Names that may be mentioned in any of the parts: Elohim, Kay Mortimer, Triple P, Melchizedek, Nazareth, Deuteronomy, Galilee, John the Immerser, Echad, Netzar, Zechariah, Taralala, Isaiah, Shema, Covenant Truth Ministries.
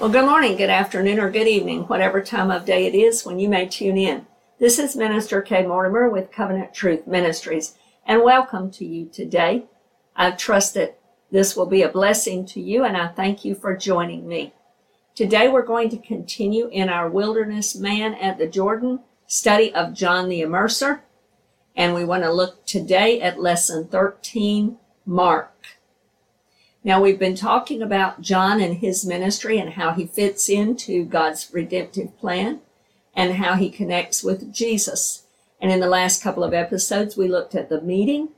Well, good morning, good afternoon, or good evening, whatever time of day it is when you may tune in. This is Minister Kay Mortimer with Covenant Truth Ministries, and welcome to you today. I trust that this will be a blessing to you, and I thank you for joining me. Today we're going to continue in our Wilderness Man at the Jordan study of John the Immerser, and we want to look today at Lesson 13, Mark. Now, we've been talking about John and his ministry and how he fits into God's redemptive plan and how he connects with Jesus. And in the last couple of episodes, we looked at the meeting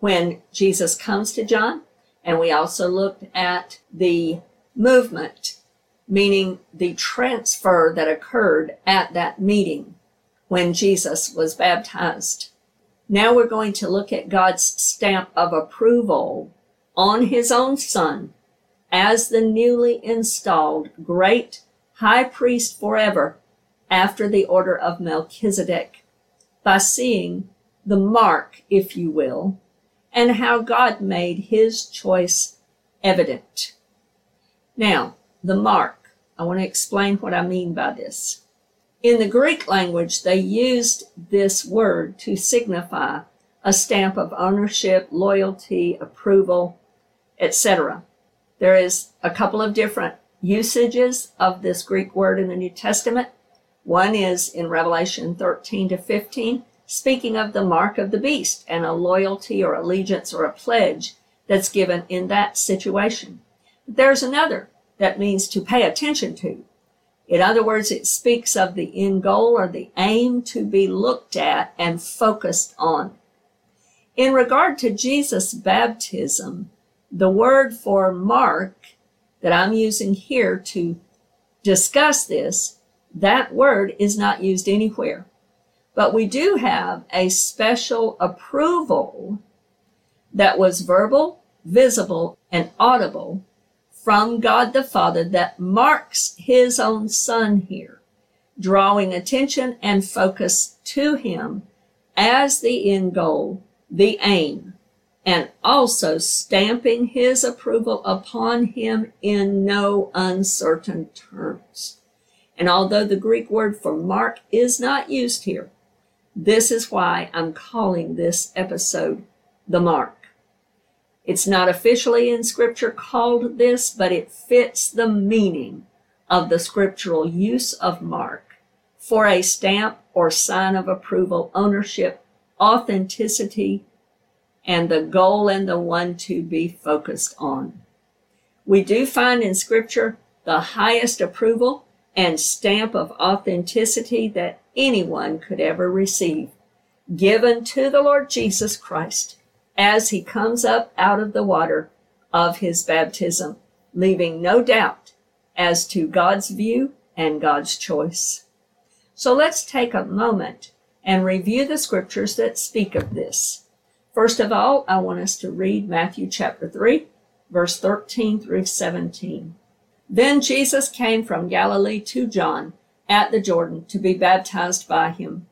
when Jesus comes to John, and we also looked at the movement, meaning the transfer that occurred at that meeting when Jesus was baptized. Now we're going to look at God's stamp of approval on his own son as the newly installed great high priest forever after the order of Melchizedek by seeing the mark, if you will, and how God made his choice evident. Now, the mark, I want to explain what I mean by this. In the Greek language, they used this word to signify a stamp of ownership, loyalty, approval, etc. There is a couple of different usages of this Greek word in the New Testament. One is in Revelation 13-15, speaking of the mark of the beast and a loyalty or allegiance or a pledge that's given in that situation. There's another that means to pay attention to. In other words, it speaks of the end goal or the aim to be looked at and focused on. In regard to Jesus' baptism, the word for mark that I'm using here to discuss this, that word is not used anywhere. But we do have a special approval that was verbal, visible, and audible from God the Father that marks his own son here, drawing attention and focus to him as the end goal, the aim, and also stamping his approval upon him in no uncertain terms. And although the Greek word for mark is not used here, this is why I'm calling this episode the mark. It's not officially in Scripture called this, but it fits the meaning of the scriptural use of mark for a stamp or sign of approval, ownership, authenticity, and the goal and the one to be focused on. We do find in Scripture the highest approval and stamp of authenticity that anyone could ever receive, given to the Lord Jesus Christ as he comes up out of the water of his baptism, leaving no doubt as to God's view and God's choice. So let's take a moment and review the scriptures that speak of this. First of all, I want us to read Matthew chapter 3, verse 13-17. Then Jesus came from Galilee to John at the Jordan to be baptized by him.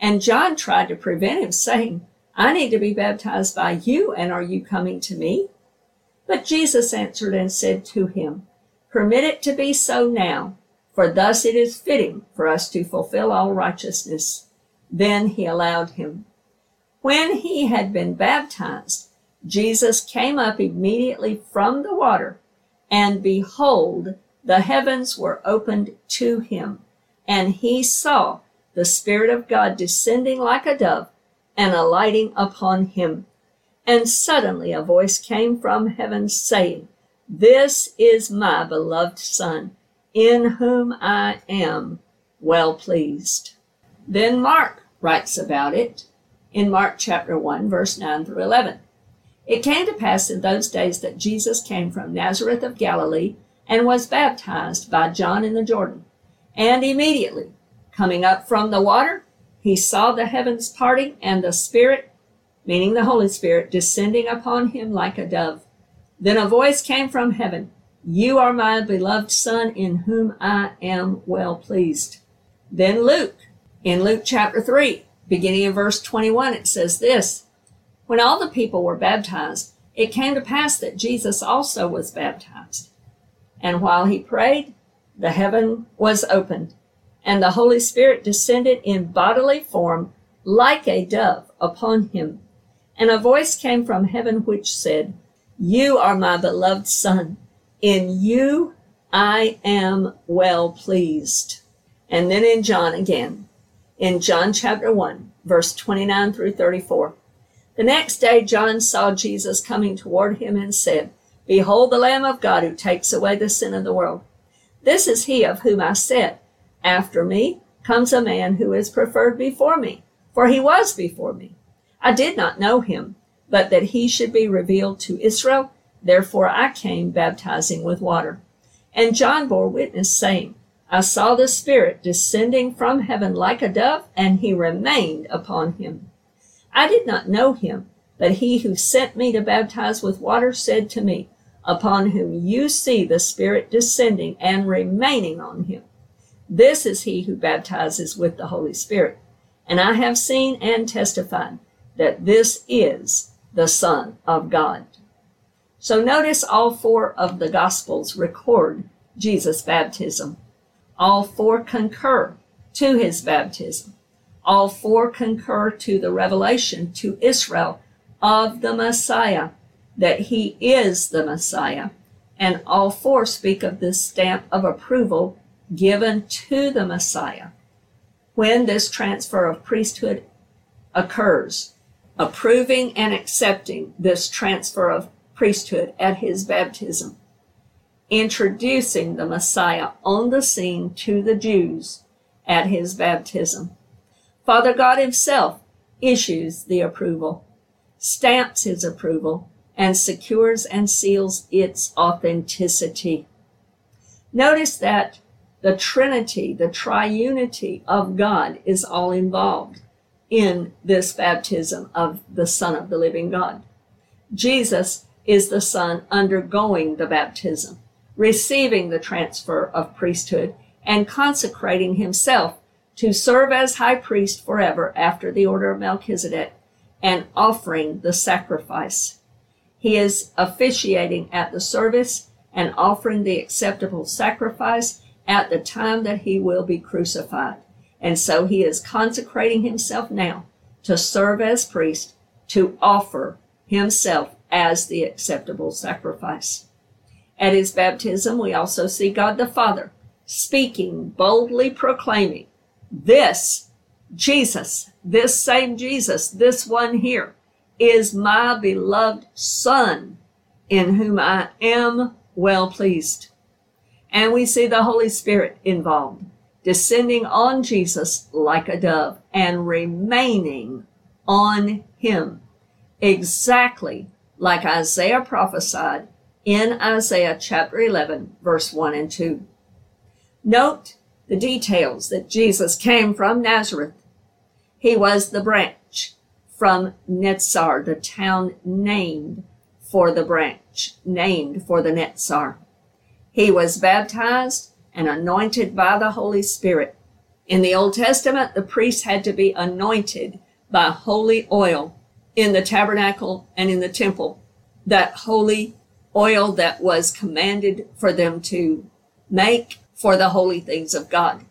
And John tried to prevent him, saying, I need to be baptized by you, and are you coming to me? But Jesus answered and said to him, Permit it to be so now, for thus it is fitting for us to fulfill all righteousness. Then he allowed him. When he had been baptized, Jesus came up immediately from the water, and behold, the heavens were opened to him, and he saw the Spirit of God descending like a dove and alighting upon him. And suddenly a voice came from heaven saying, This is my beloved Son, in whom I am well pleased. Then Mark writes about it. In Mark chapter 1, verse 9-11, it came to pass in those days that Jesus came from Nazareth of Galilee and was baptized by John in the Jordan. And immediately, coming up from the water, he saw the heavens parting and the Spirit, meaning the Holy Spirit, descending upon him like a dove. Then a voice came from heaven, You are my beloved Son, in whom I am well pleased. Then Luke, in Luke chapter 3, beginning in verse 21, it says this, When all the people were baptized, it came to pass that Jesus also was baptized. And while he prayed, the heaven was opened, and the Holy Spirit descended in bodily form like a dove upon him. And a voice came from heaven which said, "You are my beloved Son. In you I am well pleased." And then in John again, in John chapter 1, verse 29 through 34. The next day John saw Jesus coming toward him and said, "Behold the Lamb of God who takes away the sin of the world. This is he of whom I said, after me comes a man who is preferred before me, for he was before me. I did not know him, but that he should be revealed to Israel. Therefore I came baptizing with water." And John bore witness, saying, "I saw the Spirit descending from heaven like a dove, and he remained upon him. I did not know him, but he who sent me to baptize with water said to me, upon whom you see the Spirit descending and remaining on him, this is he who baptizes with the Holy Spirit. And I have seen and testified that this is the Son of God." So notice all four of the Gospels record Jesus' baptism. All four concur to his baptism. All four concur to the revelation to Israel of the Messiah, that he is the Messiah. And all four speak of this stamp of approval given to the Messiah when this transfer of priesthood occurs. Approving and accepting this transfer of priesthood at his baptism, introducing the Messiah on the scene to the Jews at his baptism. Father God himself issues the approval, stamps his approval, and secures and seals its authenticity. Notice that the Trinity, the triunity of God, is all involved in this baptism of the Son of the living God. Jesus is the Son undergoing the baptism, receiving the transfer of priesthood, and consecrating himself to serve as high priest forever after the order of Melchizedek, and offering the sacrifice. He is officiating at the service and offering the acceptable sacrifice at the time that he will be crucified. And so he is consecrating himself now to serve as priest, to offer himself as the acceptable sacrifice. At his baptism, we also see God the Father speaking, boldly proclaiming, "This Jesus, this same Jesus, this one here, is my beloved Son, in whom I am well pleased." And we see the Holy Spirit involved, descending on Jesus like a dove and remaining on him, exactly like Isaiah prophesied in Isaiah chapter 11, verse 1 and 2. Note the details that Jesus came from Nazareth. He was the branch from Netzar, the town named for the branch, named for the Netzar. He was baptized and anointed by the Holy Spirit. In the Old Testament, the priests had to be anointed by holy oil in the tabernacle and in the temple, that holy oil that was commanded for them to make for the holy things of God.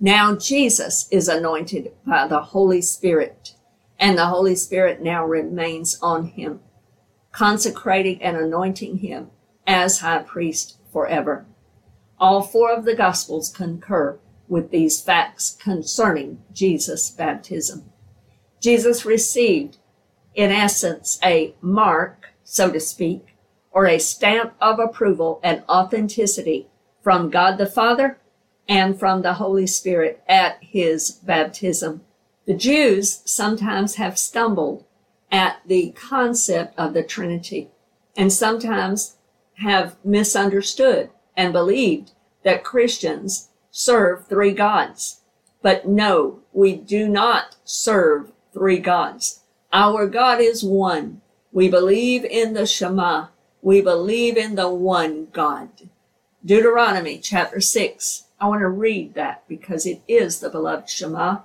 Now Jesus is anointed by the Holy Spirit, and the Holy Spirit now remains on him, consecrating and anointing him as high priest forever. All four of the Gospels concur with these facts concerning Jesus' baptism. Jesus received, in essence, a mark, so to speak, or a stamp of approval and authenticity from God the Father and from the Holy Spirit at his baptism. The Jews sometimes have stumbled at the concept of the Trinity, and sometimes have misunderstood and believed that Christians serve three gods. But no, we do not serve three gods. Our God is one. We believe in the Shema. We believe in the one God. Deuteronomy chapter 6. I want to read that because it is the beloved Shema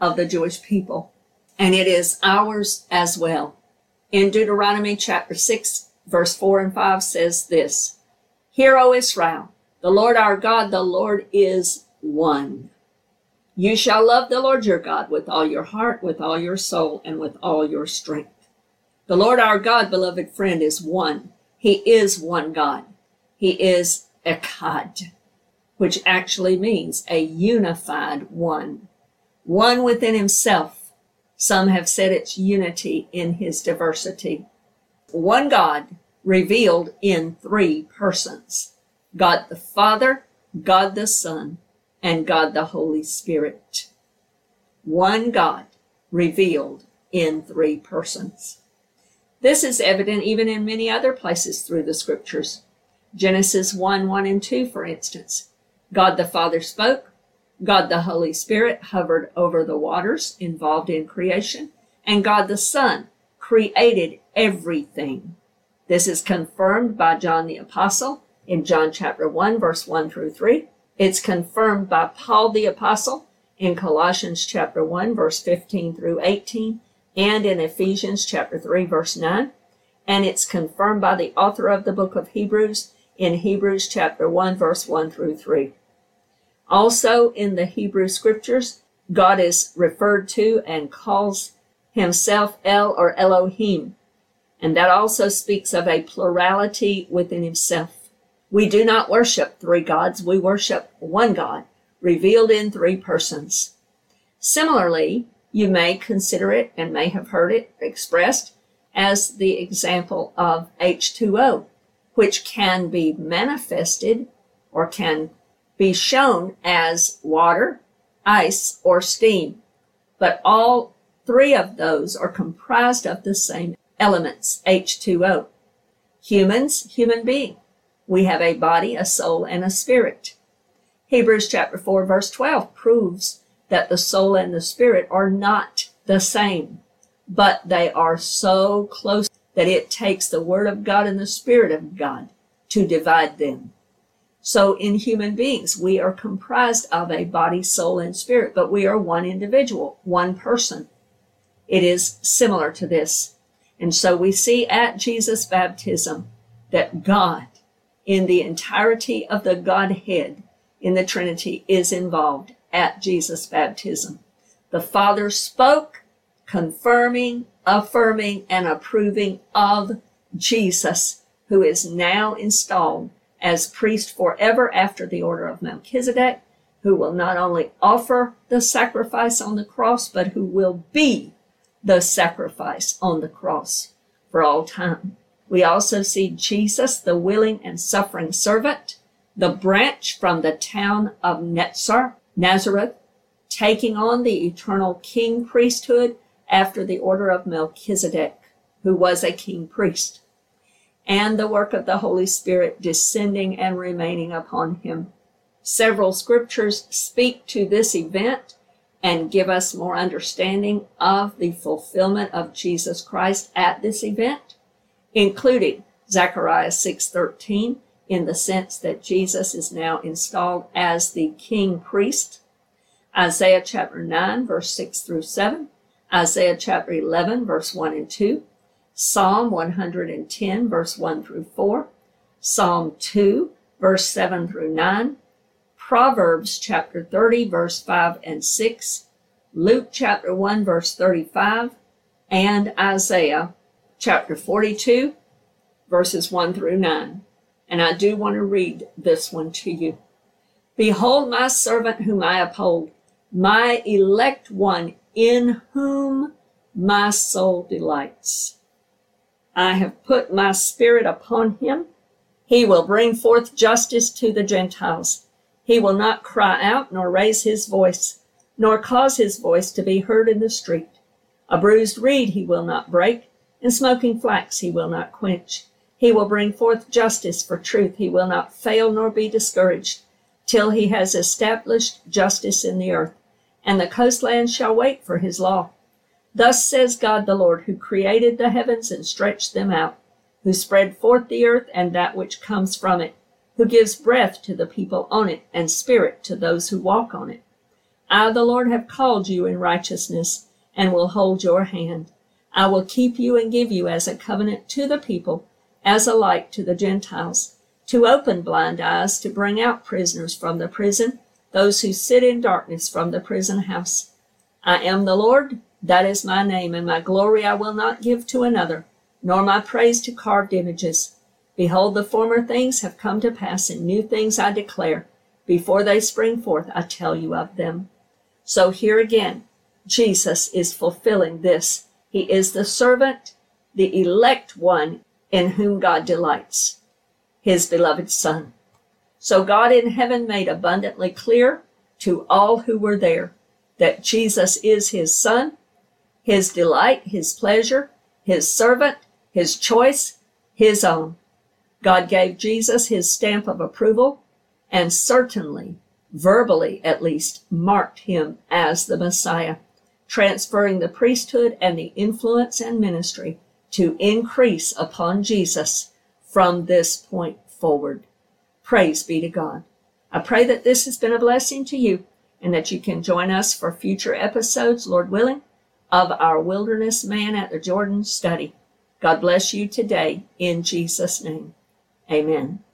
of the Jewish people, and it is ours as well. In Deuteronomy chapter 6, verse 4 and 5 says this, "Hear, O Israel, The Lord our God, the Lord is one. You shall love the Lord your God with all your heart, with all your soul, and with all your strength. The Lord our God, beloved friend, is one. He is one God. He is Echad, which actually means a unified one. One within himself. Some have said it's unity in his diversity. One God revealed in three persons. God the Father, God the Son, and God the Holy Spirit. One God revealed in three persons. This is evident even in many other places through the scriptures. Genesis 1:1 and 2, for instance. God the Father spoke. God the Holy Spirit hovered over the waters involved in creation. And God the Son created everything. This is confirmed by John the Apostle in John chapter 1, verse 1 through 3. It's confirmed by Paul the Apostle in Colossians chapter 1, verse 15 through 18. And in Ephesians chapter 3, verse 9. And it's confirmed by the author of the book of Hebrews in Hebrews chapter 1, verse 1 through 3. Also in the Hebrew scriptures, God is referred to and calls himself El or Elohim. And that also speaks of a plurality within himself. We do not worship three gods. We worship one God revealed in three persons. Similarly, you may consider it and may have heard it expressed as the example of H2O, which can be manifested or can be shown as water, ice, or steam. But all three of those are comprised of the same elements, H2O. Humans, human being. We have a body, a soul, and a spirit. Hebrews chapter 4, verse 12 proves that the soul and the spirit are not the same, but they are so close that it takes the Word of God and the Spirit of God to divide them. So in human beings, we are comprised of a body, soul, and spirit, but we are one individual, one person. It is similar to this. And so we see at Jesus' baptism that God, in the entirety of the Godhead in the Trinity, is involved at Jesus' baptism. The Father spoke, confirming, affirming, and approving of Jesus, who is now installed as priest forever after the order of Melchizedek, who will not only offer the sacrifice on the cross, but who will be the sacrifice on the cross for all time. We also see Jesus, the willing and suffering servant, the branch from the town of Netzar, Nazareth, taking on the eternal king priesthood after the order of Melchizedek, who was a king priest, and the work of the Holy Spirit descending and remaining upon him. Several scriptures speak to this event and give us more understanding of the fulfillment of Jesus Christ at this event, including Zechariah 6:13, in the sense that Jesus is now installed as the king priest. Isaiah chapter 9, verse 6 through 7. Isaiah chapter 11, verse 1 and 2. Psalm 110, verse 1 through 4. Psalm 2, verse 7 through 9. Proverbs chapter 30, verse 5 and 6. Luke chapter 1, verse 35. And Isaiah chapter 42, verses 1 through 9. And I do want to read this one to you. Behold, my servant whom I uphold, my elect one in whom my soul delights. I have put my spirit upon him. He will bring forth justice to the Gentiles. He will not cry out, nor raise his voice, nor cause his voice to be heard in the street. A bruised reed he will not break, and smoking flax he will not quench. He will bring forth justice for truth. He will not fail nor be discouraged till he has established justice in the earth, and the coastland shall wait for his law. Thus says God the Lord, who created the heavens and stretched them out, who spread forth the earth and that which comes from it, who gives breath to the people on it and spirit to those who walk on it. I, the Lord, have called you in righteousness and will hold your hand. I will keep you and give you as a covenant to the people, as a light to the Gentiles, to open blind eyes, to bring out prisoners from the prison, those who sit in darkness from the prison house. I am the Lord, that is my name, and my glory I will not give to another, nor my praise to carved images. Behold, the former things have come to pass, and new things I declare. Before they spring forth, I tell you of them. So here again, Jesus is fulfilling this. He is the servant, the elect one in whom God delights, his beloved Son. So God in heaven made abundantly clear to all who were there that Jesus is his Son, his delight, his pleasure, his servant, his choice, his own. God gave Jesus his stamp of approval and certainly, verbally at least, marked him as the Messiah, transferring the priesthood and the influence and ministry to increase upon Jesus from this point forward. Praise be to God. I pray that this has been a blessing to you and that you can join us for future episodes, Lord willing, of our Wilderness Man at the Jordan study. God bless you today in Jesus' name. Amen.